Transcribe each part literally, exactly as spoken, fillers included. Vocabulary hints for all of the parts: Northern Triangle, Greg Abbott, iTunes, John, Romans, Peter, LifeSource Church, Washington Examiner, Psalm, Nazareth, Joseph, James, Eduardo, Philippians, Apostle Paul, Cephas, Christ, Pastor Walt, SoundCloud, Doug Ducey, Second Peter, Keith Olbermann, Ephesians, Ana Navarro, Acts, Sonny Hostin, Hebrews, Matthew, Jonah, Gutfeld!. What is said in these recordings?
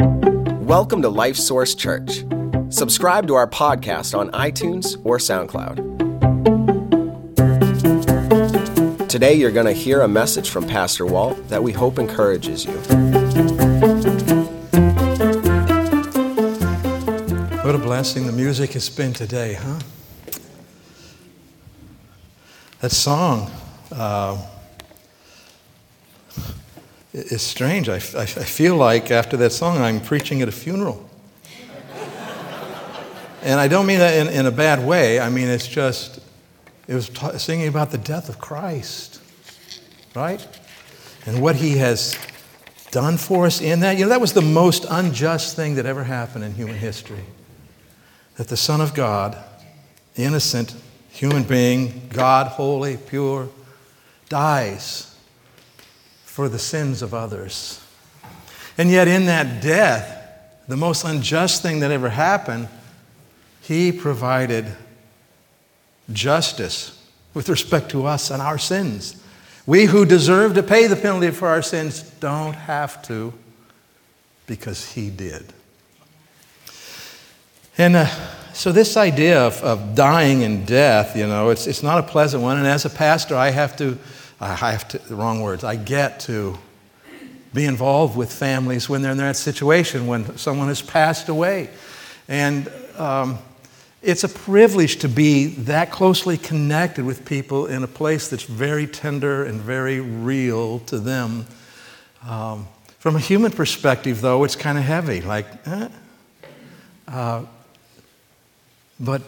Welcome to LifeSource Church. Subscribe to our podcast on iTunes or SoundCloud. Today you're going to hear a message from Pastor Walt that we hope encourages you. What a blessing the music has been today, huh? That song uh, is strange. I, I feel like after that song, I'm preaching at a funeral. And I don't mean that in, in a bad way. I mean, it's just, it was t- singing about the death of Christ, right? And what he has done for us in that. You know, that was the most unjust thing that ever happened in human history. That the Son of God, innocent, human being, God, holy, pure, dies for the sins of others. And yet in that death, the most unjust thing that ever happened, he provided justice with respect to us and our sins. We who deserve to pay the penalty for our sins don't have to, because he did. And uh, so this idea of, of dying and death, you know, it's it's not a pleasant one. And as a pastor, I have to, I have to, the wrong words, I get to be involved with families when they're in that situation, when someone has passed away. And um, it's a privilege to be that closely connected with people in a place that's very tender and very real to them. Um, from a human perspective, though, it's kind of heavy, like, eh? Uh, But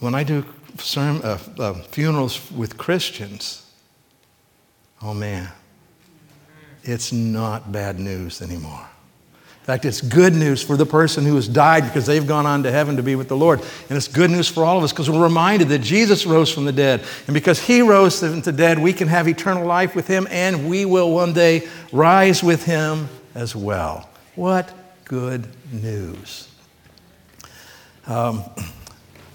when I do sermon, uh, uh, funerals with Christians, oh man, it's not bad news anymore. In fact, it's good news for the person who has died, because they've gone on to heaven to be with the Lord. And it's good news for all of us, because we're reminded that Jesus rose from the dead. And because he rose from the dead, we can have eternal life with him, and we will one day rise with him as well. What good news. Um,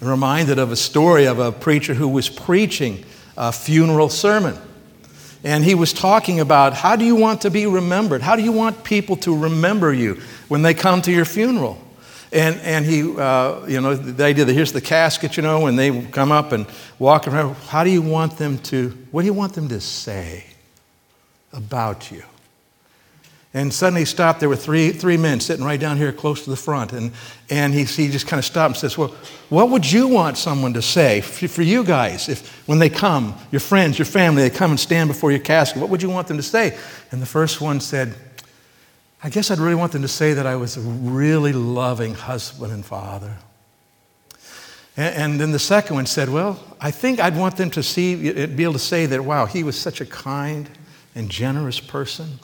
I'm reminded of a story of a preacher who was preaching a funeral sermon. And he was talking about, how do you want to be remembered? How do you want people to remember you when they come to your funeral? And and he, uh, you know, the idea that here's the casket, you know, when they come up and walk around, how do you want them to, what do you want them to say about you? And suddenly he stopped. There were three three men sitting right down here close to the front. And, and he, he just kind of stopped and says, well, what would you want someone to say for, for you guys if when they come, your friends, your family, they come and stand before your casket? What would you want them to say? And the first one said, I guess I'd really want them to say that I was a really loving husband and father. And, and then the second one said, well, I think I'd want them to see, be able to say that, wow, he was such a kind and generous person.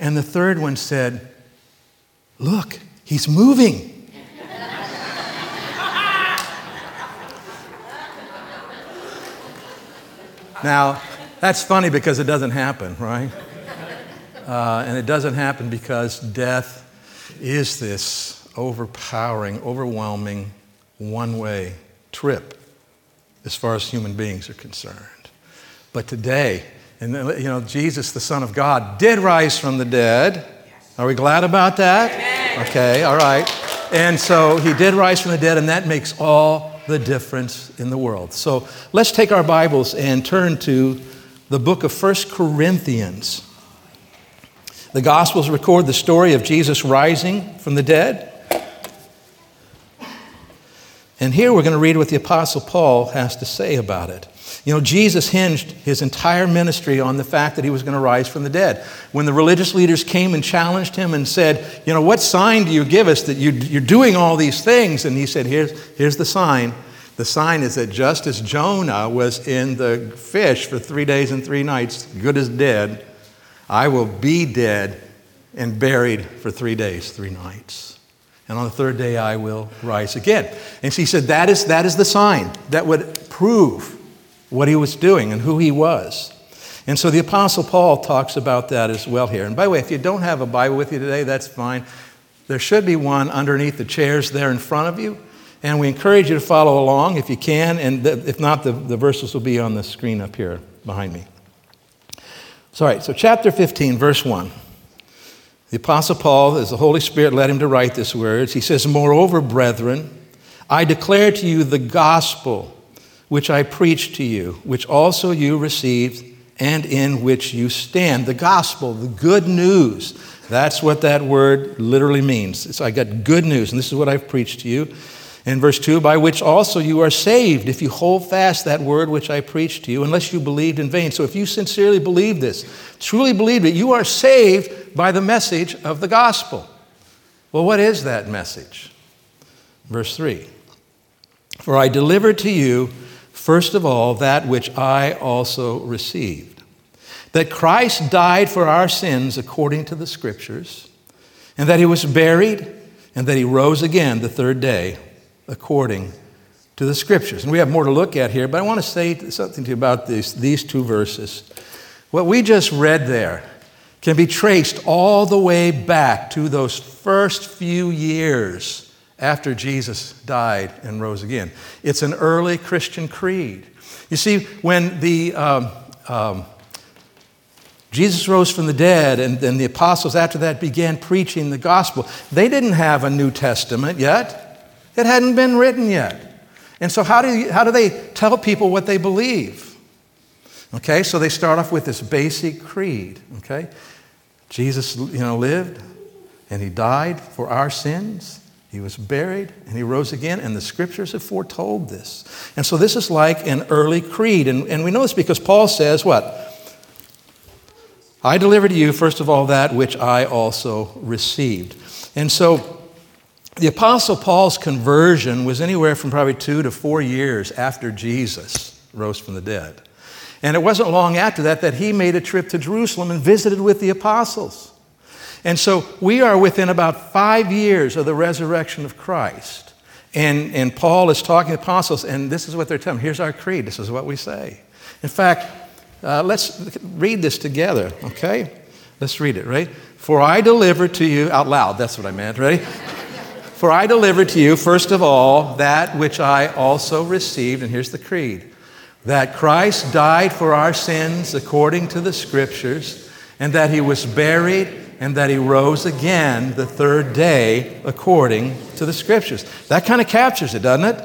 And the third one said, look, he's moving. Now, that's funny because it doesn't happen, right? Uh, and it doesn't happen because death is this overpowering, overwhelming, one-way trip as far as human beings are concerned. But today, and, you know, Jesus, the Son of God, did rise from the dead. Yes. Are we glad about that? Amen. Okay, all right. And so he did rise from the dead, and that makes all the difference in the world. So let's take our Bibles and turn to the book of First Corinthians. The Gospels record the story of Jesus rising from the dead. And here we're going to read what the Apostle Paul has to say about it. You know, Jesus hinged his entire ministry on the fact that he was going to rise from the dead. When the religious leaders came and challenged him and said, you know, what sign do you give us that you, you're doing all these things? And he said, here's, here's the sign. The sign is that just as Jonah was in the fish for three days and three nights, good as dead, I will be dead and buried for three days, three nights. And on the third day, I will rise again. And so he said, that is, that is the sign that would prove what he was doing and who he was. And so the Apostle Paul talks about that as well here. And by the way, if you don't have a Bible with you today, that's fine. There should be one underneath the chairs there in front of you. And we encourage you to follow along if you can. And the, if not, the, the verses will be on the screen up here behind me. So, all right, so chapter fifteen, verse one. The Apostle Paul, as the Holy Spirit led him to write these words, he says, "Moreover, brethren, I declare to you the gospel which I preached to you, which also you received and in which you stand." The gospel, the good news. That's what that word literally means. So I got good news, and this is what I've preached to you. In verse two, by which also you are saved, if you hold fast that word which I preached to you, unless you believed in vain. So if you sincerely believe this, truly believe it, you are saved by the message of the gospel. Well, what is that message? Verse three, for I delivered to you, first of all, that which I also received, that Christ died for our sins according to the Scriptures, and that he was buried, and that he rose again the third day according to the Scriptures. And we have more to look at here, but I want to say something to you about these, these two verses. What we just read there can be traced all the way back to those first few years after Jesus died and rose again. It's an early Christian creed. You see, when the um, um, Jesus rose from the dead and then the apostles after that began preaching the gospel, they didn't have a New Testament yet. It hadn't been written yet. And so how do, you, how do they tell people what they believe? Okay, so they start off with this basic creed, okay? Jesus, you know, lived and he died for our sins. He was buried and he rose again, and the Scriptures have foretold this. And so this is like an early creed. And, and we know this because Paul says what? I delivered to you, first of all, that which I also received. And so the Apostle Paul's conversion was anywhere from probably two to four years after Jesus rose from the dead. And it wasn't long after that that he made a trip to Jerusalem and visited with the apostles. And so we are within about five years of the resurrection of Christ. And, and Paul is talking to apostles, and this is what they're telling. Here's our creed. This is what we say. In fact, uh, let's read this together, okay? Let's read it, right? For I delivered to you, out loud, that's what I meant, ready? For I delivered to you, first of all, that which I also received, and here's the creed, that Christ died for our sins according to the Scriptures, and that he was buried, and that he rose again the third day according to the Scriptures. That kind of captures it, doesn't it?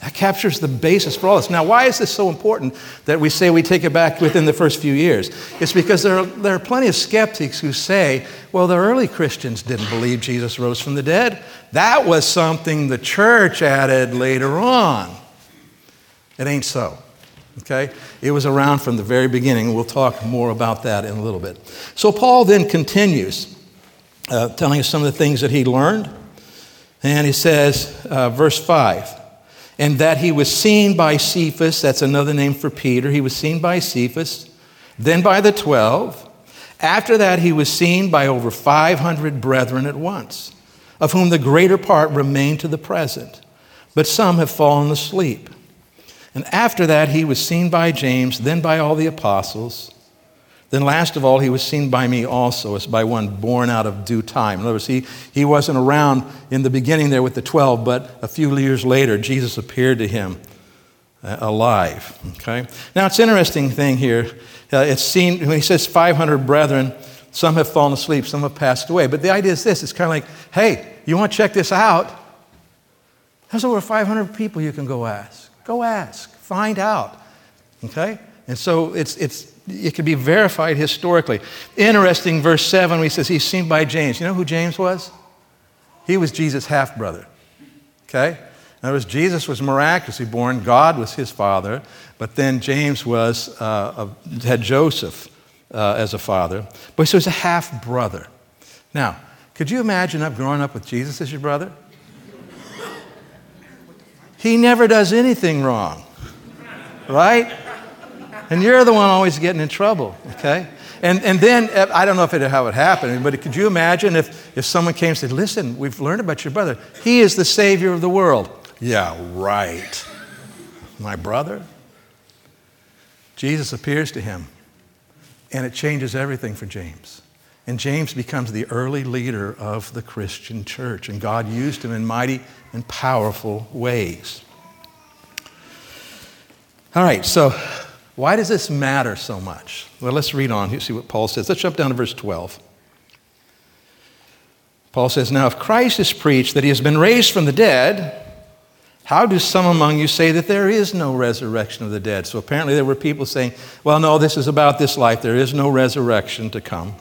That captures the basis for all this. Now, why is this so important that we say we take it back within the first few years? It's because there are, there are plenty of skeptics who say, well, the early Christians didn't believe Jesus rose from the dead. That was something the church added later on. It ain't so. Okay? It was around from the very beginning. We'll talk more about that in a little bit. So Paul then continues uh, telling us some of the things that he learned. And he says, uh, verse five, and that he was seen by Cephas, that's another name for Peter. He was seen by Cephas, then by the twelve. After that, he was seen by over five hundred brethren at once, of whom the greater part remain to the present, but some have fallen asleep. And after that, he was seen by James, then by all the apostles. Then last of all, he was seen by me also, as by one born out of due time. In other words, he, he wasn't around in the beginning there with the twelve, but a few years later, Jesus appeared to him uh, alive. Okay? Now, it's an interesting thing here. Uh, it's seen, when he says five hundred brethren, some have fallen asleep, some have passed away. But the idea is this. It's kind of like, hey, you want to check this out? There's over five hundred people you can go ask. Go ask, find out, okay? And so it's it's it can be verified historically. Interesting, verse seven, he says, he's seen by James. You know who James was? He was Jesus' half-brother, okay? In other words, Jesus was miraculously born. God was his father, but then James was uh, a, had Joseph uh, as a father. But so he's a half-brother. Now, could you imagine up growing up with Jesus as your brother? He never does anything wrong, right? And you're the one always getting in trouble, okay? And and then, I don't know if it, how it happened, but could you imagine if, if someone came and said, listen, we've learned about your brother. He is the Savior of the world. Yeah, right. My brother? Jesus appears to him, and it changes everything for James. And James becomes the early leader of the Christian church, and God used him in mighty and powerful ways. All right, so why does this matter so much? Well, let's read on here, see what Paul says. Let's jump down to verse twelve. Paul says, now if Christ is preached that he has been raised from the dead, how do some among you say that there is no resurrection of the dead? So apparently there were people saying, well, no, this is about this life. There is no resurrection to come.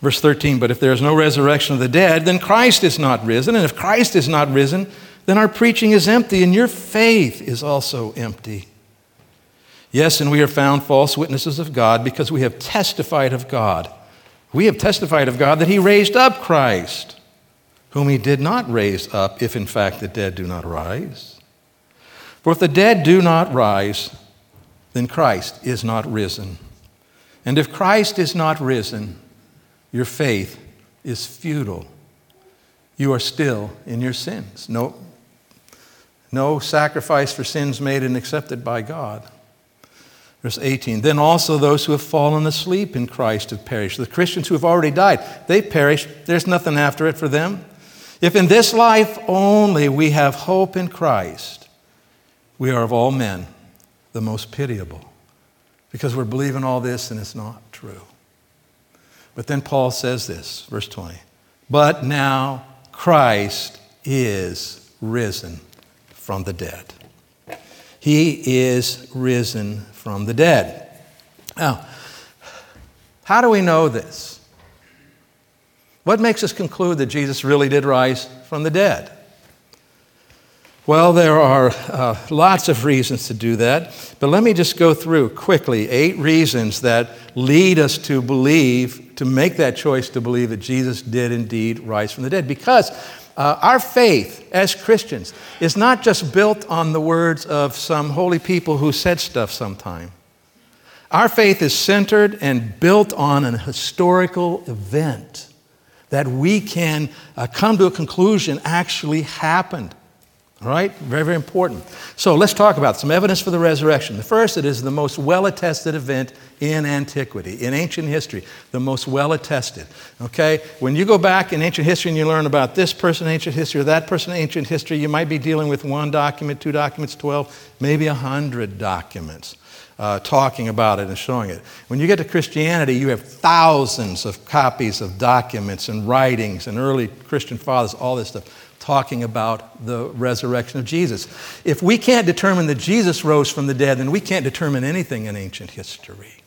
Verse thirteen, but if there is no resurrection of the dead, then Christ is not risen. And if Christ is not risen, then our preaching is empty and your faith is also empty. Yes, and we are found false witnesses of God because we have testified of God. We have testified of God that he raised up Christ, whom he did not raise up, if in fact the dead do not rise. For if the dead do not rise, then Christ is not risen. And if Christ is not risen, your faith is futile. You are still in your sins. No, no sacrifice for sins made and accepted by God. Verse eighteen, then also those who have fallen asleep in Christ have perished. The Christians who have already died, they perished. There's nothing after it for them. If in this life only we have hope in Christ, we are of all men the most pitiable, because we're believing all this and it's not true. But then Paul says this, verse twenty, but now Christ is risen from the dead. He is risen from the dead. Now, how do we know this? What makes us conclude that Jesus really did rise from the dead? Well, there are uh, lots of reasons to do that, but let me just go through quickly eight reasons that lead us to believe, to make that choice to believe that Jesus did indeed rise from the dead. Because uh, our faith as Christians is not just built on the words of some holy people who said stuff sometime. Our faith is centered and built on an historical event that we can uh, come to a conclusion actually happened. All right? Very, very important. So let's talk about some evidence for the resurrection. The first, it is the most well-attested event in antiquity, in ancient history, the most well-attested. Okay? When you go back in ancient history and you learn about this person in ancient history or that person in ancient history, you might be dealing with one document, two documents, twelve, maybe a hundred documents. Uh, talking about it and showing it. When you get to Christianity, you have thousands of copies of documents and writings and early Christian fathers, all this stuff, talking about the resurrection of Jesus. If we can't determine that Jesus rose from the dead, then we can't determine anything in ancient history.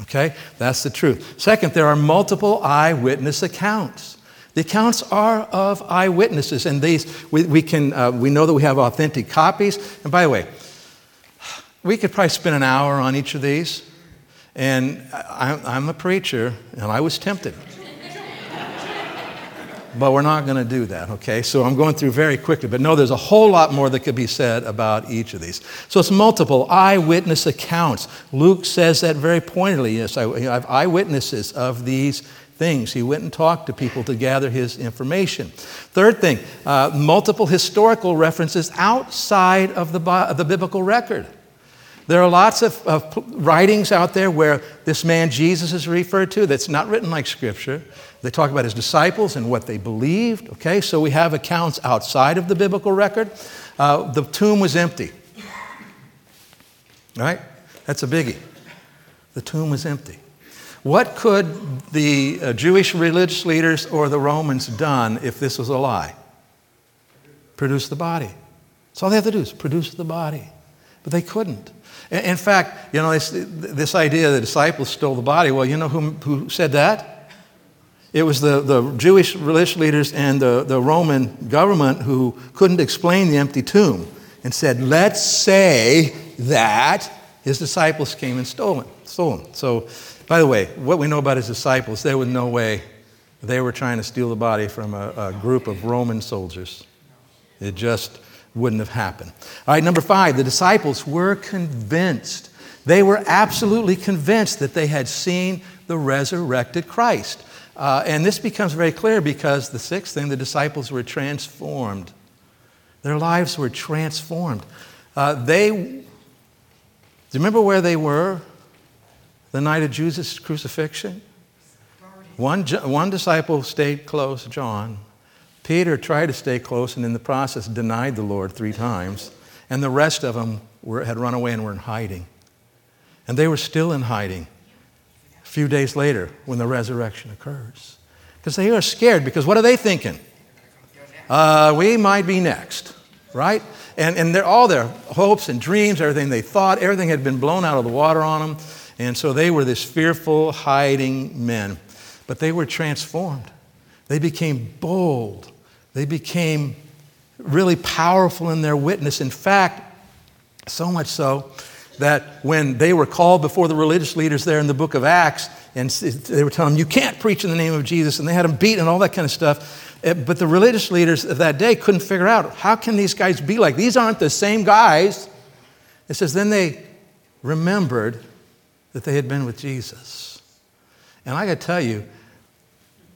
Okay? That's the truth. Second, there are multiple eyewitness accounts. The accounts are of eyewitnesses, and these we, we can uh, we know that we have authentic copies. And by the way, we could probably spend an hour on each of these. And I, I'm a preacher, and I was tempted. But we're not going to do that, okay? So I'm going through very quickly. But no, there's a whole lot more that could be said about each of these. So it's multiple eyewitness accounts. Luke says that very pointedly. Yes, I, you know, I have eyewitnesses of these things. He went and talked to people to gather his information. Third thing, uh, multiple historical references outside of the, of the biblical record. There are lots of, of writings out there where this man Jesus is referred to that's not written like Scripture. They talk about his disciples and what they believed. Okay, so we have accounts outside of the biblical record. Uh, the tomb was empty. Right? That's a biggie. The tomb was empty. What could the uh, Jewish religious leaders or the Romans done if this was a lie? Produce the body. That's all they have to do is produce the body. But they couldn't. In fact, you know, this, this idea the disciples stole the body, well, you know who, who said that? It was the, the Jewish religious leaders and the, the Roman government who couldn't explain the empty tomb and said, let's say that his disciples came and stole him. Stole him. So, by the way, what we know about his disciples, there was no way they were trying to steal the body from a, a group of Roman soldiers. It just wouldn't have happened. All right, number five, the disciples were convinced. They were absolutely convinced that they had seen the resurrected Christ. Uh, and this becomes very clear because the sixth thing, the disciples were transformed. Their lives were transformed. Uh, they, do you remember where they were the night of Jesus' crucifixion? One, one disciple stayed close, John. Peter tried to stay close and in the process denied the Lord three times. And the rest of them were, had run away and were in hiding. And they were still in hiding a few days later when the resurrection occurs. because they are scared. Because what are they thinking? Uh, we might be next, right? And and they're, all their hopes and dreams, everything they thought, everything had been blown out of the water on them. And so they were this fearful, hiding men. But they were transformed. They became bold. They became really powerful in their witness. In fact, so much so that when they were called before the religious leaders there in the book of Acts, and they were telling them, you can't preach in the name of Jesus, and they had them beaten and all that kind of stuff. But the religious leaders of that day couldn't figure out, how can these guys be like, these aren't the same guys. It says, then they remembered that they had been with Jesus. And I got to tell you,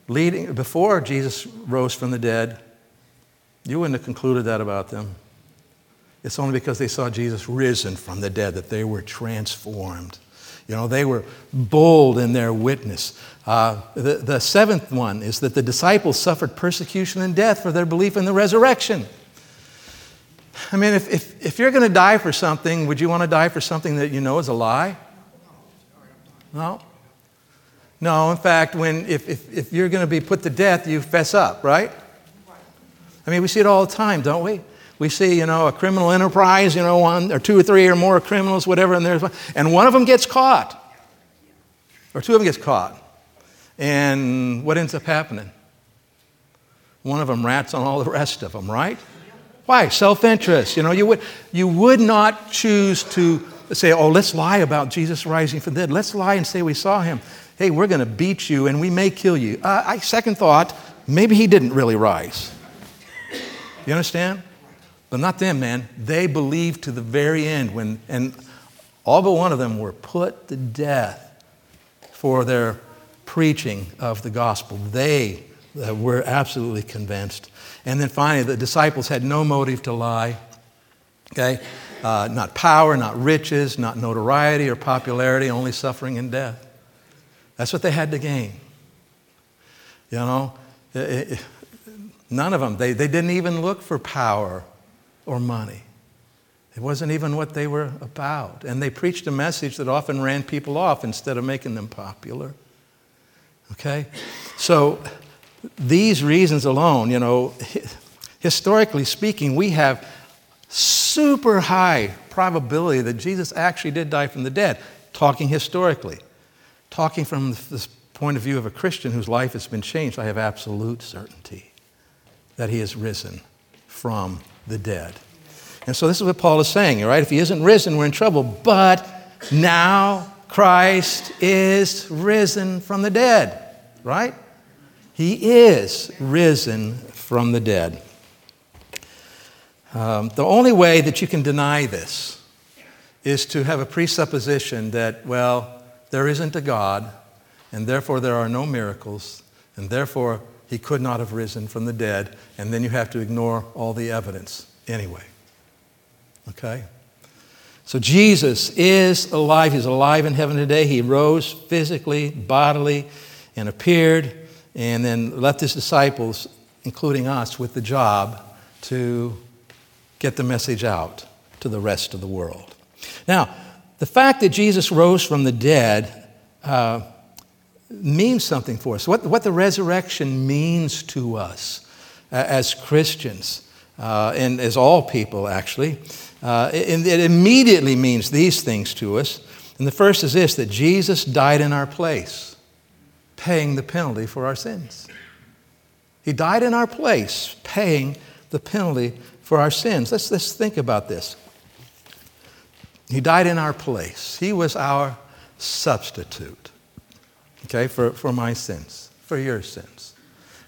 leading before Jesus rose from the dead, you wouldn't have concluded that about them. It's only because they saw Jesus risen from the dead that they were transformed. You know, they were bold in their witness. Uh, the, the seventh one is that the disciples suffered persecution and death for their belief in the resurrection. I mean, if, if, if you're going to die for something, would you want to die for something that you know is a lie? No. No, in fact, when if, if, if you're going to be put to death, you fess up, right? I mean, we see it all the time, don't we? We see, you know, a criminal enterprise, you know, one or two or three or more criminals, whatever, and there's one, and one of them gets caught, or two of them gets caught, and what ends up happening? One of them rats on all the rest of them, right? Why? Self-interest. You know, you would you would not choose to say, oh, let's lie about Jesus rising from the dead. Let's lie and say we saw him. Hey, we're going to beat you, and we may kill you. Uh, I second thought, maybe he didn't really rise. You understand? But not them, man. They believed to the very end, when, and all but one of them were put to death for their preaching of the gospel. They were absolutely convinced. And then finally, the disciples had no motive to lie. Okay? Uh, not power, not riches, not notoriety or popularity, only suffering and death. That's what they had to gain. You know? It, it, None of them. They, they didn't even look for power or money. It wasn't even what they were about. And they preached a message that often ran people off instead of making them popular. Okay? So these reasons alone, you know, historically speaking, we have super high probability that Jesus actually did die from the dead, talking historically. Talking from the point of view of a Christian whose life has been changed, I have absolute certainty that he is risen from the dead. And so this is what Paul is saying, right? If he isn't risen, we're in trouble. But now Christ is risen from the dead, right? He is risen from the dead. Um, the only way that you can deny this is to have a presupposition that, well, there isn't a God, and therefore there are no miracles, and therefore he could not have risen from the dead, and then you have to ignore all the evidence anyway. Okay? So Jesus is alive. He's alive in heaven today. He rose physically, bodily, and appeared, and then left his disciples, including us, with the job to get the message out to the rest of the world. Now, the fact that Jesus rose from the dead uh, means something for us. What, what the resurrection means to us uh, as Christians uh, and as all people, actually, uh, it, it immediately means these things to us. And the first is this, that Jesus died in our place, paying the penalty for our sins. He died in our place, paying the penalty for our sins. Let's, let's think about this. He died in our place. He was our substitute. Okay, for, for my sins, for your sins.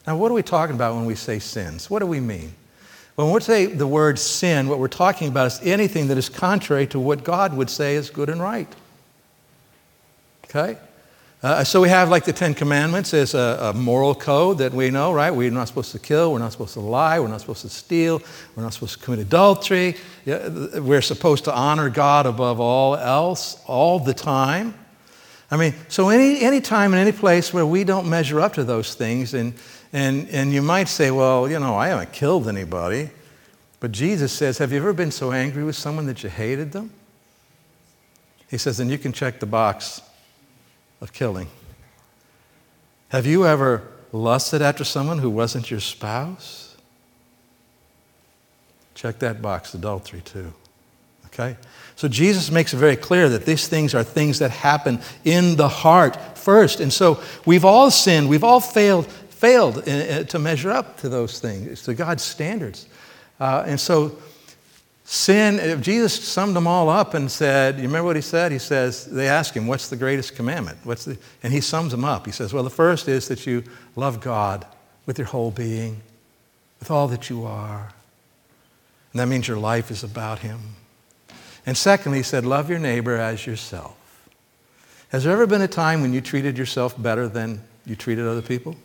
Now, what are we talking about when we say sins? What do we mean? When we say the word sin, what we're talking about is anything that is contrary to what God would say is good and right. Okay? Uh, so we have like the Ten Commandments as a, a moral code that we know, right? We're not supposed to kill. We're not supposed to lie. We're not supposed to steal. We're not supposed to commit adultery. We're supposed to honor God above all else all the time. I mean, so any any time and any place where we don't measure up to those things, and and and you might say, well, you know, I haven't killed anybody. But Jesus says, have you ever been so angry with someone that you hated them? He says, then you can check the box of killing. Have you ever lusted after someone who wasn't your spouse? Check that box, adultery too. Okay? So Jesus makes it very clear that these things are things that happen in the heart first. And so we've all sinned. We've all failed failed to measure up to those things, to God's standards. Uh, and so sin, Jesus summed them all up and said, you remember what he said? He says, they ask him, what's the greatest commandment? What's the, and he sums them up. He says, well, the first is that you love God with your whole being, with all that you are. And that means your life is about him. And secondly, he said, love your neighbor as yourself. Has there ever been a time when you treated yourself better than you treated other people?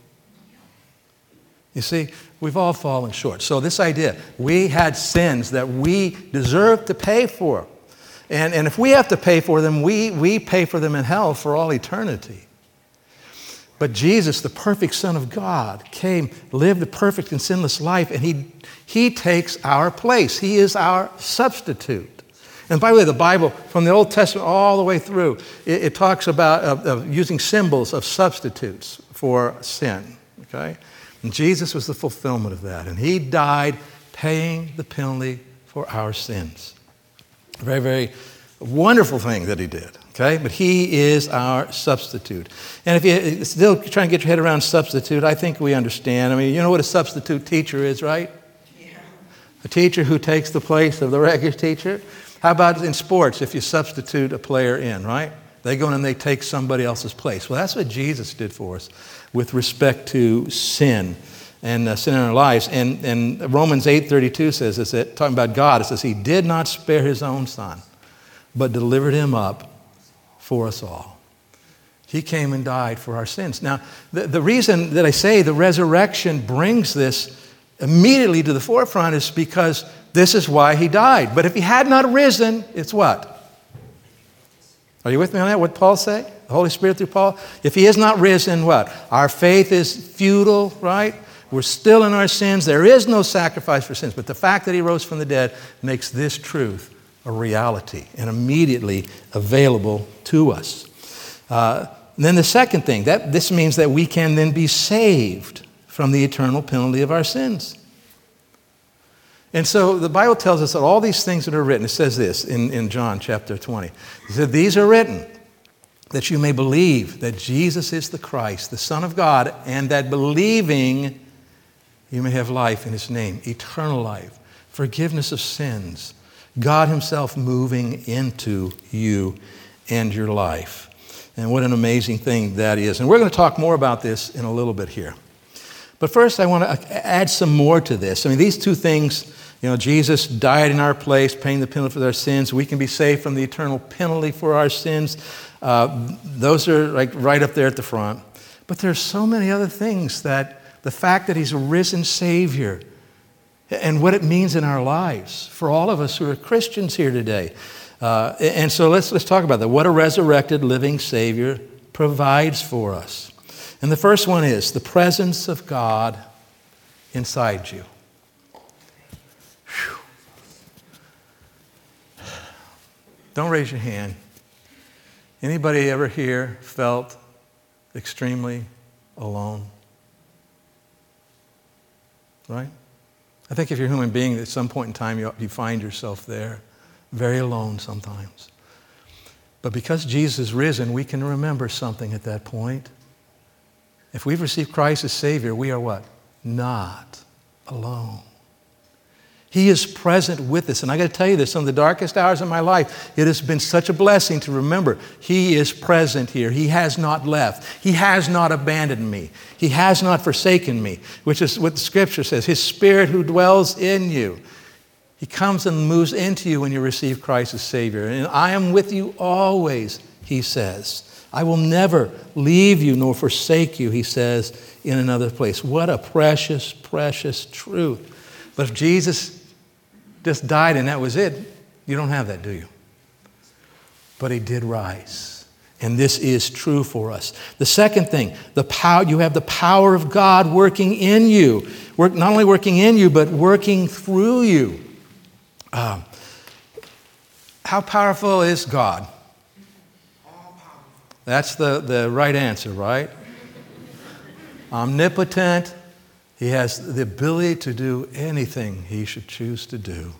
You see, we've all fallen short. So this idea, we had sins that we deserve to pay for. And, and if we have to pay for them, we, we pay for them in hell for all eternity. But Jesus, the perfect Son of God, came, lived a perfect and sinless life, and he, he takes our place. He is our substitute. And by the way, the Bible, from the Old Testament all the way through, it, it talks about of, of using symbols of substitutes for sin, okay? And Jesus was the fulfillment of that. And he died paying the penalty for our sins. A very, very wonderful thing that he did, okay? But he is our substitute. And if you're still trying to get your head around substitute, I think we understand. I mean, you know what a substitute teacher is, right? Yeah. A teacher who takes the place of the regular teacher. How about in sports if you substitute a player in, right? They go in and they take somebody else's place. Well, that's what Jesus did for us with respect to sin and uh, sin in our lives. And, and Romans eight thirty-two says this, that, talking about God, it says he did not spare his own son, but delivered him up for us all. He came and died for our sins. Now, the, the reason that I say the resurrection brings this immediately to the forefront is because this is why he died. But if he had not risen, it's what? Are you with me on that? What did Paul say? The Holy Spirit through Paul? If he is not risen, what? Our faith is futile, right? We're still in our sins. There is no sacrifice for sins. But the fact that he rose from the dead makes this truth a reality and immediately available to us. Uh, then the second thing, that this means that we can then be saved from the eternal penalty of our sins. And so the Bible tells us that all these things that are written, it says this in, in John chapter twenty. It said, these are written that you may believe that Jesus is the Christ, the Son of God, and that believing you may have life in his name, eternal life, forgiveness of sins, God himself moving into you and your life. And what an amazing thing that is. And we're going to talk more about this in a little bit here. But first, I want to add some more to this. I mean, these two things, you know, Jesus died in our place, paying the penalty for our sins. We can be saved from the eternal penalty for our sins. Uh, those are like right up there at the front. But there's so many other things that the fact that he's a risen Savior and what it means in our lives for all of us who are Christians here today. Uh, and so let's, let's talk about that. What a resurrected living Savior provides for us. And the first one is the presence of God inside you. Whew. Don't raise your hand. Anybody ever here felt extremely alone? Right? I think if you're a human being, at some point in time, you, you find yourself there, very alone sometimes. But because Jesus is risen, we can remember something at that point. If we've received Christ as Savior, we are what? Not alone. He is present with us. And I got to tell you this, some of the darkest hours of my life, it has been such a blessing to remember he is present here. He has not left. He has not abandoned me. He has not forsaken me, which is what the Scripture says. His Spirit who dwells in you. He comes and moves into you when you receive Christ as Savior. And I am with you always, he says. I will never leave you nor forsake you, he says in another place. What a precious, precious truth. But if Jesus just died and that was it, you don't have that, do you? But he did rise. And this is true for us. The second thing, the power, you have the power of God working in you. Work, not only working in you, but working through you. Um, how powerful is God? That's the, the right answer, right? omnipotent. He has the ability to do anything he should choose to do.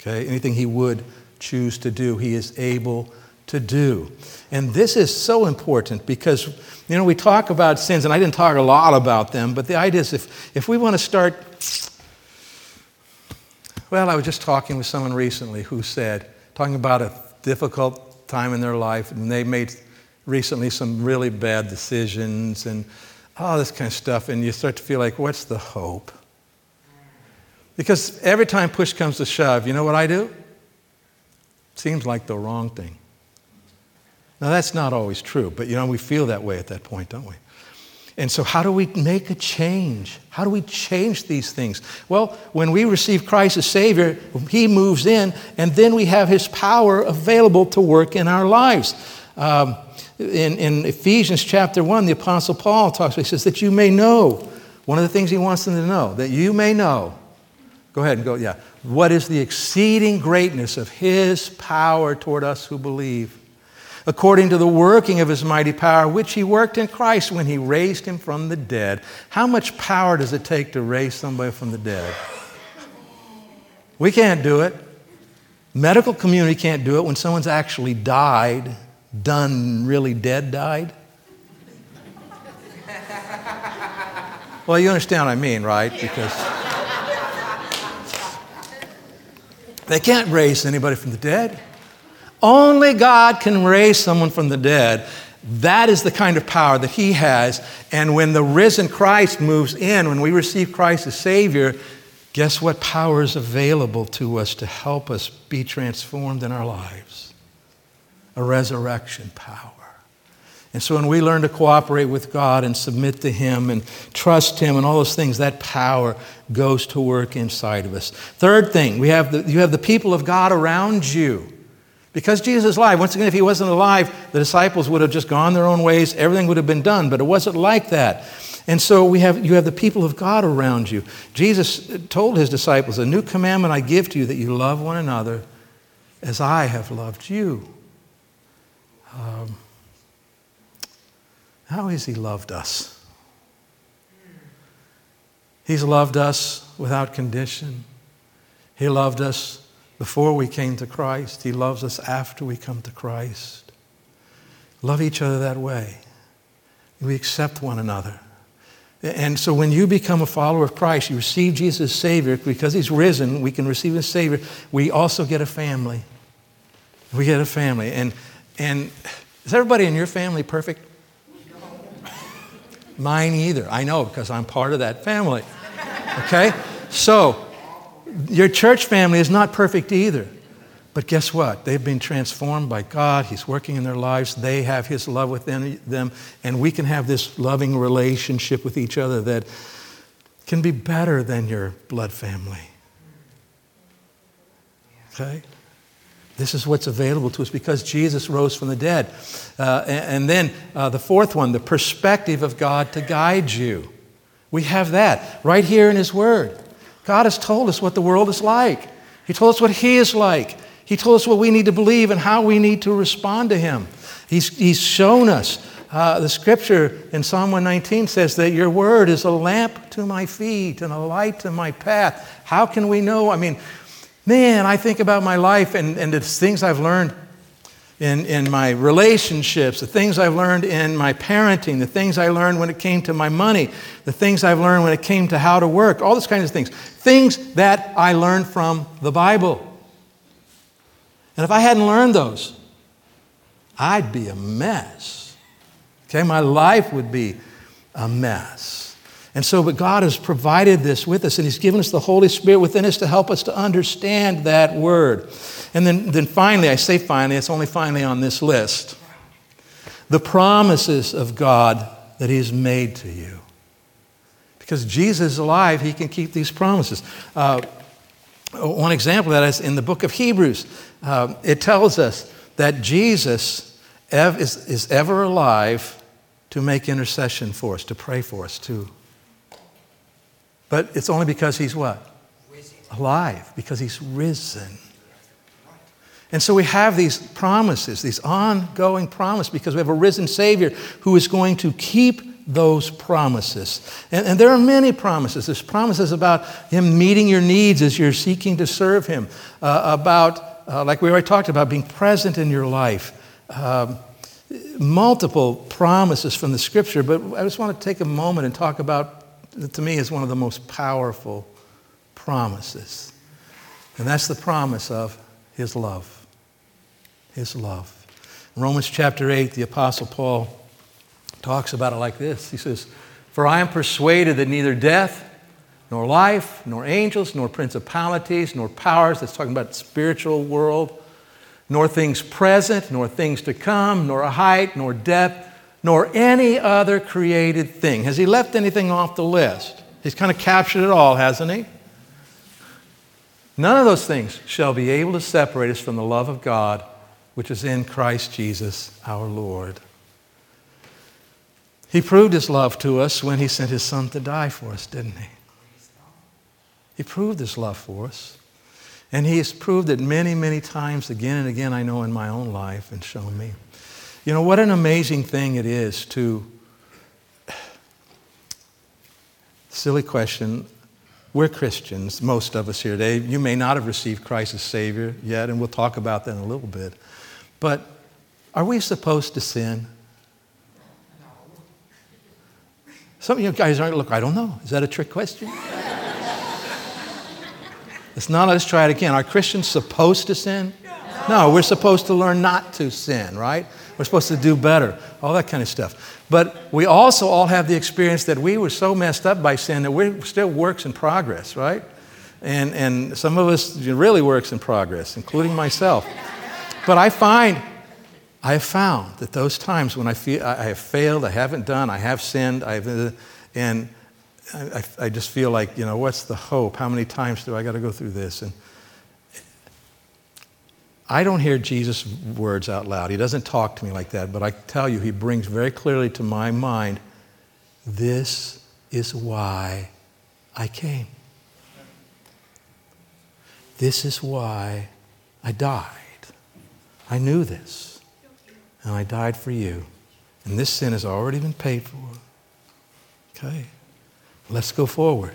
Okay, anything he would choose to do, he is able to do. And this is so important because, you know, we talk about sins, and I didn't talk a lot about them, but the idea is if, if we want to start, well, I was just talking with someone recently who said, talking about a difficult time in their life, and they made recently some really bad decisions and all this kind of stuff, and you start to feel like, what's the hope? Because every time push comes to shove, you know what I do? Seems like the wrong thing. Now, that's not always true, but, you know, we feel that way at that point, don't we? And so how do we make a change? How do we change these things? Well, when we receive Christ as Savior, He moves in, and then we have His power available to work in our lives. Um, in, in Ephesians chapter one, the Apostle Paul talks, he says, that you may know. One of the things he wants them to know, that you may know. Go ahead and go, yeah. What is the exceeding greatness of His power toward us who believe, according to the working of His mighty power, which He worked in Christ when He raised Him from the dead. How much power does it take to raise somebody from the dead? We can't do it. Medical community can't do it when someone's actually died, done, really dead died. Well, you understand what I mean, right? Because they can't raise anybody from the dead. Only God can raise someone from the dead. That is the kind of power that He has. And when the risen Christ moves in, when we receive Christ as Savior, guess what power is available to us to help us be transformed in our lives? A resurrection power. And so when we learn to cooperate with God and submit to Him and trust Him and all those things, that power goes to work inside of us. Third thing, we have the, you have the people of God around you. Because Jesus is alive. Once again, if He wasn't alive, the disciples would have just gone their own ways. Everything would have been done, but it wasn't like that. And so we have, you have the people of God around you. Jesus told His disciples, a new commandment I give to you, that you love one another as I have loved you. Um, how has He loved us? He's loved us without condition. He loved us before we came to Christ. He loves us after we come to Christ. Love each other that way. We accept one another. And so when you become a follower of Christ, you receive Jesus as Savior. Because He's risen, we can receive Him as Savior. We also get a family. We get a family. And, and is everybody in your family perfect? No. Mine either. I know, because I'm part of that family. Okay? So your church family is not perfect either. But guess what? They've been transformed by God. He's working in their lives. They have His love within them. And we can have this loving relationship with each other that can be better than your blood family. Okay? This is what's available to us because Jesus rose from the dead. Uh, and, and then uh, the fourth one, the perspective of God to guide you. We have that right here in His Word. God has told us what the world is like. He told us what He is like. He told us what we need to believe and how we need to respond to Him. He's, he's shown us. Uh, the Scripture in Psalm one nineteen says that your Word is a lamp to my feet and a light to my path. How can we know? I mean, man, I think about my life and, and the things I've learned in, in my relationships, the things I've learned in my parenting, the things I learned when it came to my money, the things I've learned when it came to how to work, all those kinds of things. Things that I learned from the Bible. And if I hadn't learned those, I'd be a mess. Okay, my life would be a mess. And so, but God has provided this with us, and He's given us the Holy Spirit within us to help us to understand that Word. And then, then finally, I say finally, it's only finally on this list, the promises of God that He's made to you. Because Jesus is alive, He can keep these promises. Uh, one example of that is in the book of Hebrews. Uh, it tells us that Jesus ev- is, is ever alive to make intercession for us, to pray for us too. But it's only because He's what? Risen. Alive, because He's risen. And so we have these promises, these ongoing promises, because we have a risen Savior who is going to keep those promises. And, and there are many promises. There's promises about him meeting your needs as you're seeking to serve him. Uh, about, uh, like we already talked about, being present in your life. Um, multiple promises from the Scripture. But I just want to take a moment and talk about, to me, is one of the most powerful promises. And that's the promise of his love. His love. In Romans chapter eight, the Apostle Paul talks about it like this. He says, "For I am persuaded that neither death, nor life, nor angels, nor principalities, nor powers," that's talking about the spiritual world, "nor things present, nor things to come, nor height, nor depth, nor any other created thing." Has he left anything off the list? He's kind of captured it all, hasn't he? "None of those things shall be able to separate us from the love of God, which is in Christ Jesus our Lord." He proved his love to us when he sent his son to die for us, didn't he? He proved his love for us. And he has proved it many, many times, again and again, I know, in my own life and shown me. You know, what an amazing thing it is to, silly question, we're Christians, most of us here today. You may not have received Christ as Savior yet, and we'll talk about that in a little bit. But are we supposed to sin? Some of you guys aren't, look, I don't know. Is that a trick question? It's not, let's try it again. Are Christians supposed to sin? No, we're supposed to learn not to sin, right? We're supposed to do better, all that kind of stuff. But we also all have the experience that we were so messed up by sin that we're still works in progress, right? And, and some of us really works in progress, including myself. But I find... I have found that those times when I feel I have failed, I haven't done, I have sinned, I've, and I, I just feel like, you know, what's the hope? How many times do I got to go through this? And I don't hear Jesus' words out loud. He doesn't talk to me like that, but I tell you, he brings very clearly to my mind, this is why I came. This is why I died. I knew this. And I died for you. And this sin has already been paid for. Okay. Let's go forward.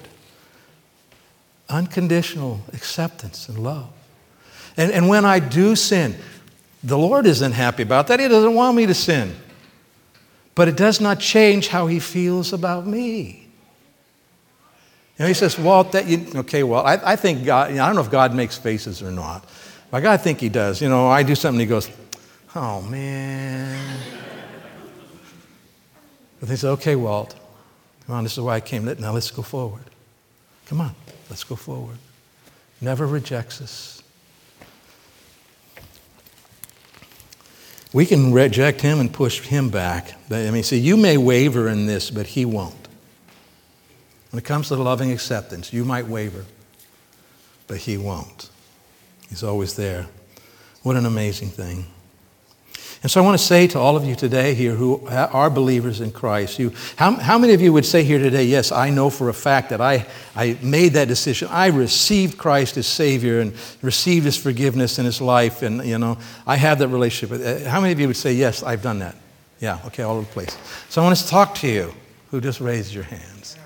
Unconditional acceptance and love. And, and when I do sin, the Lord isn't happy about that. He doesn't want me to sin. But it does not change how he feels about me. You know, he says, Walt, that you, okay, well, I, I think God, you know, I don't know if God makes faces or not. But I gotta think he does. You know, I do something, he goes, oh, man. But they say, okay, Walt, come on, this is why I came. Now let's go forward. Come on, let's go forward. Never rejects us. We can reject him and push him back. I mean, see, you may waver in this, but he won't. When it comes to loving acceptance, you might waver, but he won't. He's always there. What an amazing thing. And so I want to say to all of you today here who are believers in Christ, you, how, how many of you would say here today, yes, I know for a fact that I, I made that decision. I received Christ as Savior and received his forgiveness in his life. And, you know, I have that relationship. How many of you would say, yes, I've done that? Yeah, okay, all over the place. So I want to talk to you who just raised your hands.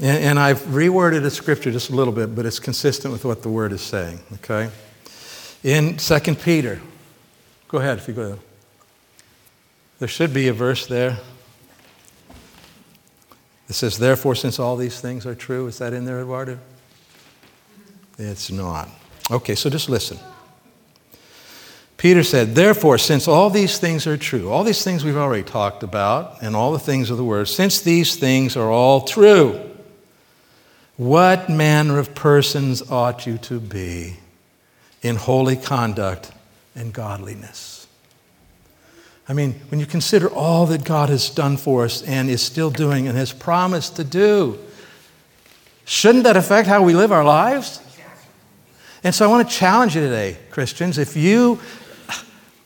And, and I've reworded the scripture just a little bit, but it's consistent with what the Word is saying, okay? In Second Peter, go ahead if you go there. There should be a verse there. It says, therefore, since all these things are true. Is that in there, Eduardo? It's not. Okay, so just listen. Peter said, therefore, since all these things are true, all these things we've already talked about and all the things of the Word, since these things are all true, what manner of persons ought you to be in holy conduct and godliness? I mean, when you consider all that God has done for us and is still doing and has promised to do, shouldn't that affect how we live our lives? And so I want to challenge you today, Christians. If you,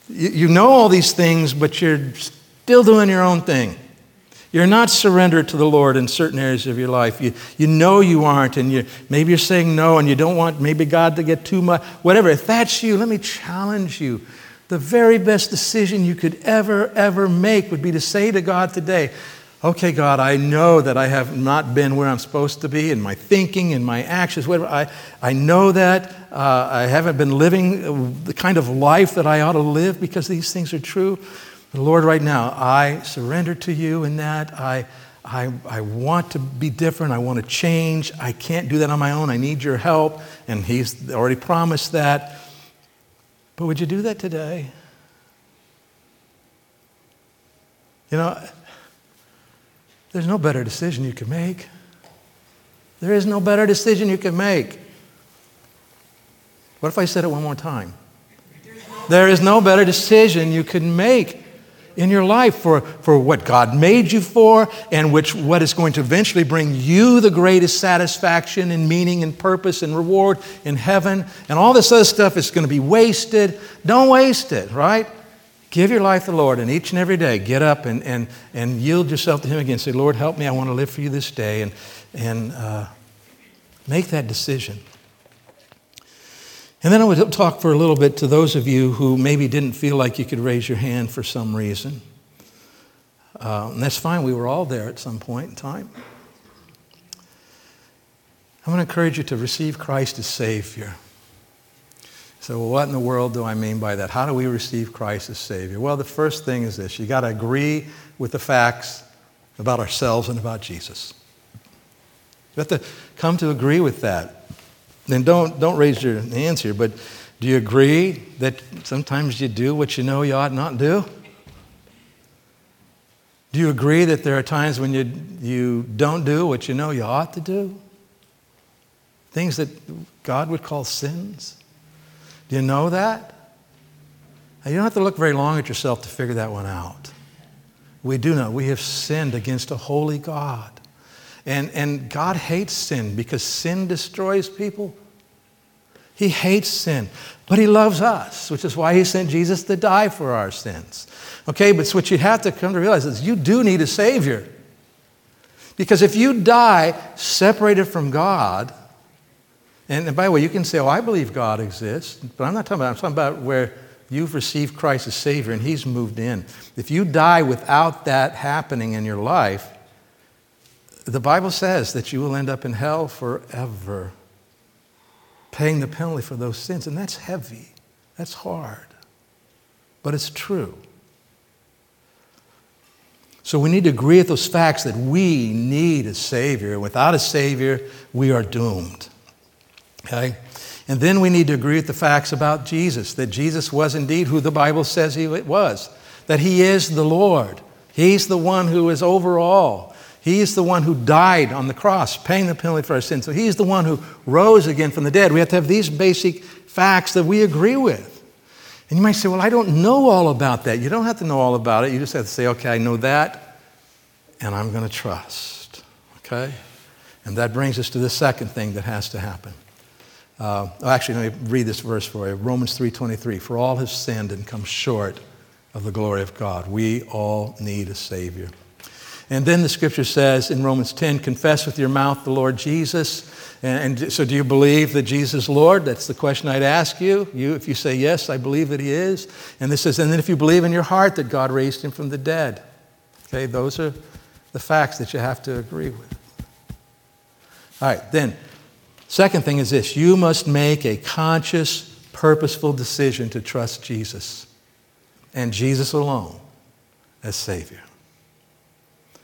you know all these things, but you're still doing your own thing. You're not surrendered to the Lord in certain areas of your life. You, you know you aren't, and you maybe you're saying no, and you don't want maybe God to get too much, whatever. If that's you, let me challenge you The very best decision you could ever, ever make would be to say to God today, okay, God, I know that I have not been where I'm supposed to be in my thinking, in my actions, whatever. I, I know that uh, I haven't been living the kind of life that I ought to live because these things are true. But Lord, right now, I surrender to you in that. I, I, I want to be different. I want to change. I can't do that on my own. I need your help. And he's already promised that. But would you do that today? You know, there's no better decision you can make. There is no better decision you can make. What if I said it one more time? There is no better decision you can make in your life for, for what God made you for and which what is going to eventually bring you the greatest satisfaction and meaning and purpose and reward in heaven. And all this other stuff is going to be wasted. Don't waste it, right? Give your life to the Lord, and each and every day, get up and, and, and yield yourself to him again. Say, Lord, help me. I want to live for you this day. And, and uh, make that decision. And then I would talk for a little bit to those of you who maybe didn't feel like you could raise your hand for some reason. Uh, and that's fine. We were all there at some point in time. I want to encourage you to receive Christ as Savior. So what in the world do I mean by that? How do we receive Christ as Savior? Well, the first thing is this. You got to agree with the facts about ourselves and about Jesus. You have to come to agree with that. And don't, don't raise your hands here, but do you agree that sometimes you do what you know you ought not do? Do you agree that there are times when you, you don't do what you know you ought to do? Things that God would call sins? Do you know that? You don't have to look very long at yourself to figure that one out. We do know. We have sinned against a holy God. And, and God hates sin because sin destroys people. He hates sin, but he loves us, which is why he sent Jesus to die for our sins. Okay, but what you have to come to realize is you do need a Savior. Because if you die separated from God, and by the way, you can say, oh, I believe God exists. But I'm not talking about, I'm talking about where you've received Christ as Savior and he's moved in. If you die without that happening in your life, the Bible says that you will end up in hell forever, paying the penalty for those sins. And that's heavy. That's hard. But it's true. So we need to agree with those facts that we need a Savior. Without a Savior, we are doomed. Okay? And then we need to agree with the facts about Jesus, that Jesus was indeed who the Bible says he was, that he is the Lord. He's the one who is over all. He is the one who died on the cross, paying the penalty for our sins. So he's the one who rose again from the dead. We have to have these basic facts that we agree with. And you might say, well, I don't know all about that. You don't have to know all about it. You just have to say, okay, I know that, and I'm going to trust. Okay? And that brings us to the second thing that has to happen. Uh, actually, let me read this verse for you. Romans three twenty-three, for all have sinned and come short of the glory of God. We all need a Savior. And then the scripture says in Romans ten, confess with your mouth the Lord Jesus. And, and so do you believe that Jesus is Lord? That's the question I'd ask you. You, if you say, yes, I believe that he is. And this says, and then if you believe in your heart that God raised him from the dead. Okay, those are the facts that you have to agree with. All right, then. Second thing is this, you must make a conscious, purposeful decision to trust Jesus and Jesus alone as Savior.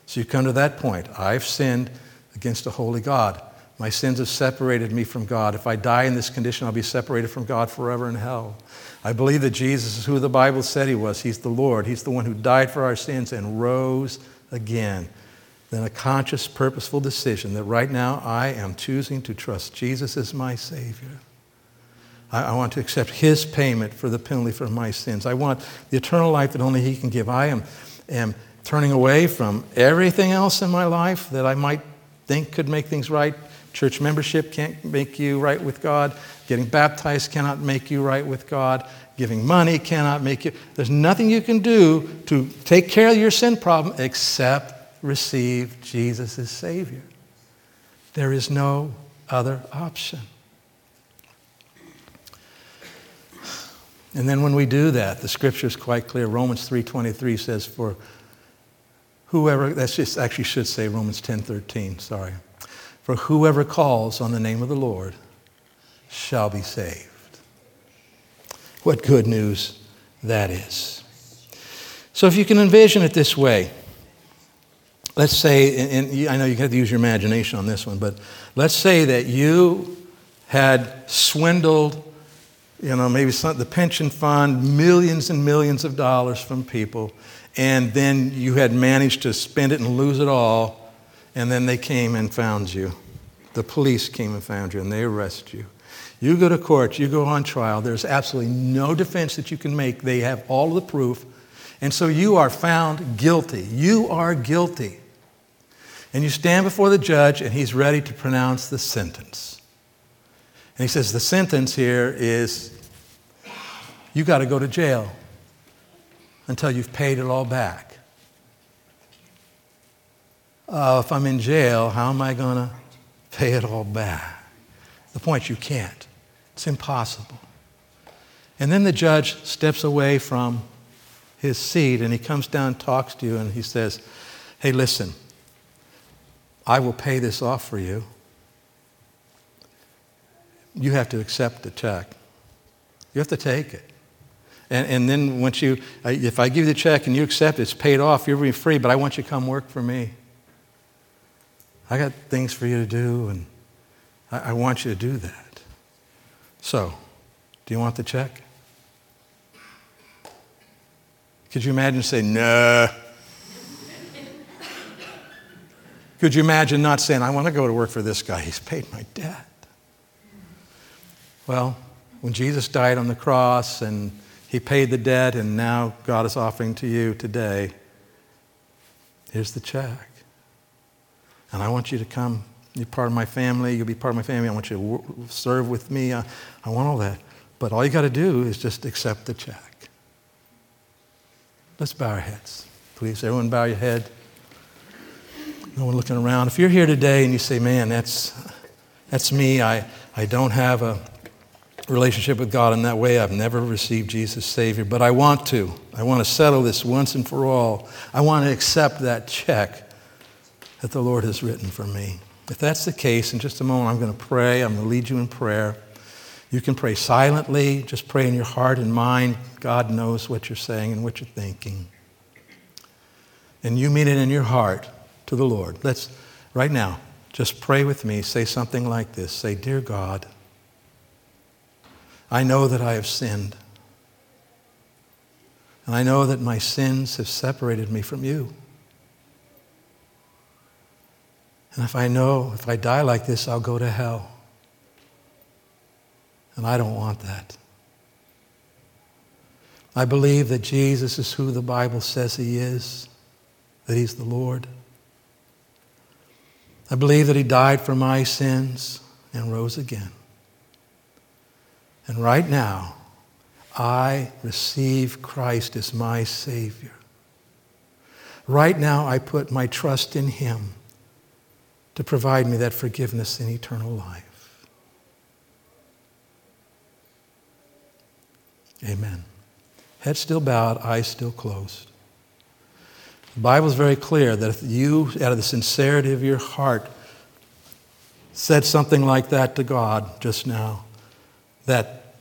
So you come to that point. I've sinned against a holy God. My sins have separated me from God. If I die in this condition, I'll be separated from God forever in hell. I believe that Jesus is who the Bible said he was. He's the Lord. He's the one who died for our sins and rose again. Then a conscious, purposeful decision that right now I am choosing to trust Jesus as my Savior. I, I want to accept his payment for the penalty for my sins. I want the eternal life that only he can give. I am, am turning away from everything else in my life that I might think could make things right. Church membership can't make you right with God. Getting baptized cannot make you right with God. Giving money cannot make you. There's nothing you can do to take care of your sin problem except receive Jesus as Savior. There is no other option. And then when we do that, the scripture is quite clear. Romans three twenty-three says, for whoever, that's just actually should say Romans ten thirteen, sorry. For whoever calls on the name of the Lord shall be saved. What good news that is. So if you can envision it this way, let's say, and, and I know you have to use your imagination on this one, but let's say that you had swindled, you know, maybe some, the pension fund, millions and millions of dollars from people, and then you had managed to spend it and lose it all, and then they came and found you. The police came and found you, and they arrest you. You go to court, you go on trial, there's absolutely no defense that you can make. They have all the proof, and so you are found guilty. You are guilty. And you stand before the judge, and he's ready to pronounce the sentence. And he says, the sentence here is, you got to go to jail until you've paid it all back. Uh, if I'm in jail, how am I going to pay it all back? The point, you can't. It's impossible. And then the judge steps away from his seat, and he comes down, talks to you, and he says, hey, listen, I will pay this off for you. You have to accept the check. You have to take it. And, and then once you, if I give you the check and you accept it, it's paid off, you're free, but I want you to come work for me. I got things for you to do, and I, I want you to do that. So, do you want the check? Could you imagine saying, nah? Could you imagine not saying, I want to go to work for this guy. He's paid my debt. Well, when Jesus died on the cross and he paid the debt, and now God is offering to you today, here's the check. And I want you to come. You're part of my family. You'll be part of my family. I want you to serve with me. I, I want all that. But all you got to do is just accept the check. Let's bow our heads. Please, everyone bow your head. No one looking around. If you're here today and you say, man, that's that's me. I, I don't have a relationship with God in that way. I've never received Jesus as Savior, but I want to. I want to settle this once and for all. I want to accept that check that the Lord has written for me. If that's the case, in just a moment, I'm going to pray. I'm going to lead you in prayer. You can pray silently. Just pray in your heart and mind. God knows what you're saying and what you're thinking. And you mean it in your heart to the Lord. Let's, right now, just pray with me. Say something like this. Say, dear God, I know that I have sinned. And I know that my sins have separated me from you. And if I know, if I die like this, I'll go to hell. And I don't want that. I believe that Jesus is who the Bible says he is, that he's the Lord. I believe that he died for my sins and rose again. And right now, I receive Christ as my Savior. Right now, I put my trust in him to provide me that forgiveness and eternal life. Amen. Head still bowed, eyes still closed. The Bible is very clear that if you, out of the sincerity of your heart, said something like that to God just now, that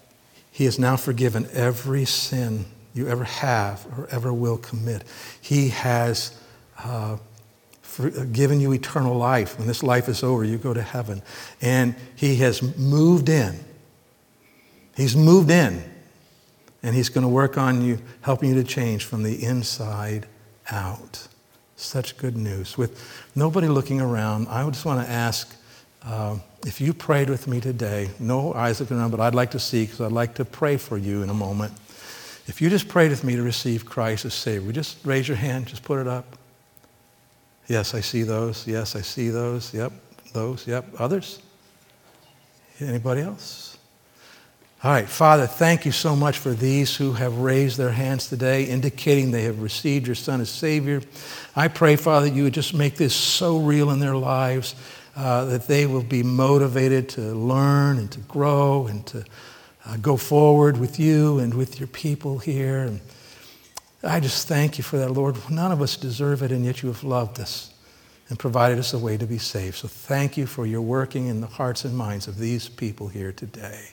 he has now forgiven every sin you ever have or ever will commit. He has uh, for, uh, given you eternal life. When this life is over, you go to heaven. And he has moved in. He's moved in. And he's going to work on you, helping you to change from the inside out. Such good news. With nobody looking around, I just want to ask, Uh, if you prayed with me today, no eyes looking around, but I'd like to see, because I'd like to pray for you in a moment. If you just prayed with me to receive Christ as Savior, just raise your hand, just put it up. Yes, I see those. Yes, I see those. Yep, those. Yep, others? Anybody else? All right, Father, thank you so much for these who have raised their hands today, indicating they have received your Son as Savior. I pray, Father, you would just make this so real in their lives, Uh, that they will be motivated to learn and to grow and to uh, go forward with you and with your people here. And I just thank you for that, Lord. None of us deserve it, and yet you have loved us and provided us a way to be saved. So thank you for your working in the hearts and minds of these people here today.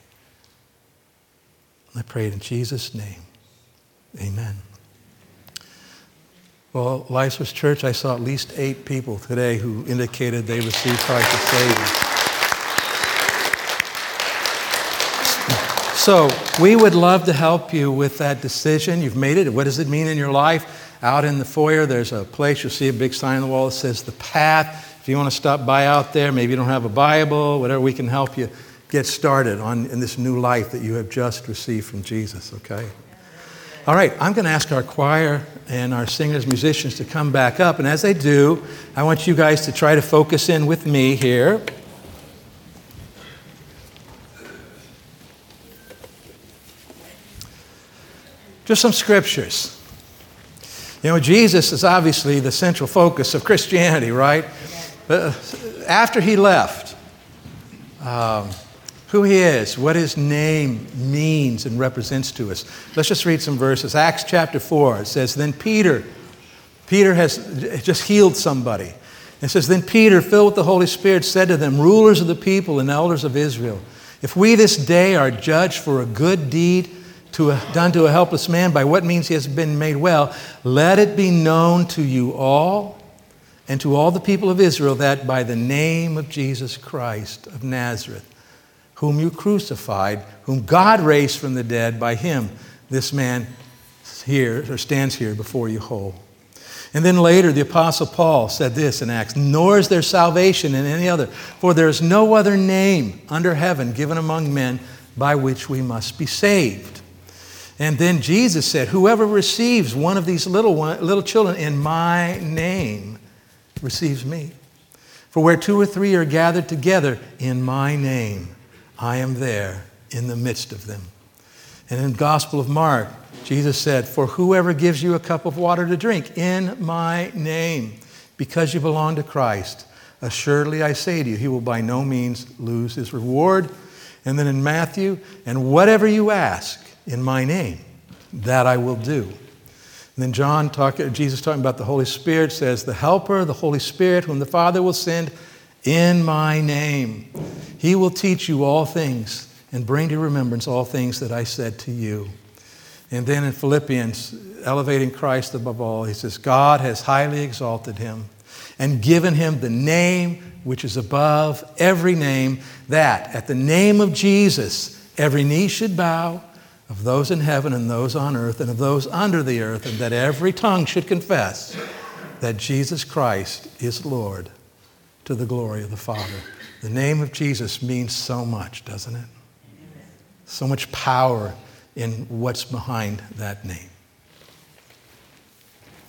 I pray it in Jesus' name. Amen. Well, LifeSource Church, I saw at least eight people today who indicated they received Christ as Savior. So we would love to help you with that decision. You've made it. What does it mean in your life? Out in the foyer, there's a place. You'll see a big sign on the wall that says The Path. If you want to stop by out there, maybe you don't have a Bible, whatever, we can help you get started on in this new life that you have just received from Jesus, okay? All right, I'm going to ask our choir and our singers, musicians to come back up. And as they do, I want you guys to try to focus in with me here. Just some scriptures. You know, Jesus is obviously the central focus of Christianity, right? But after he left, um, who he is, what his name means and represents to us. Let's just read some verses. Acts chapter four, it says, then Peter, Peter has just healed somebody. It says, then Peter, filled with the Holy Spirit, said to them, rulers of the people and elders of Israel, if we this day are judged for a good deed to a, done to a helpless man, by what means he has been made well, let it be known to you all and to all the people of Israel that by the name of Jesus Christ of Nazareth, whom you crucified, whom God raised from the dead, by him this man here or stands here before you whole. And then later the Apostle Paul said this in Acts, nor is there salvation in any other, for there is no other name under heaven given among men by which we must be saved. And then Jesus said, whoever receives one of these little one, little children in my name receives me. For where two or three are gathered together in my name, I am there in the midst of them. And in the Gospel of Mark, Jesus said, for whoever gives you a cup of water to drink in my name, because you belong to Christ, assuredly I say to you, he will by no means lose his reward. And then in Matthew, and whatever you ask in my name, that I will do. And then John, talk, Jesus talking about the Holy Spirit, says, the Helper, the Holy Spirit, whom the Father will send in my name. He will teach you all things and bring to remembrance all things that I said to you. And then in Philippians, elevating Christ above all, he says, God has highly exalted him and given him the name which is above every name, that at the name of Jesus, every knee should bow, of those in heaven and those on earth and of those under the earth, and that every tongue should confess that Jesus Christ is Lord, to the glory of the Father. The name of Jesus means so much, doesn't it? Amen. So much power in what's behind that name.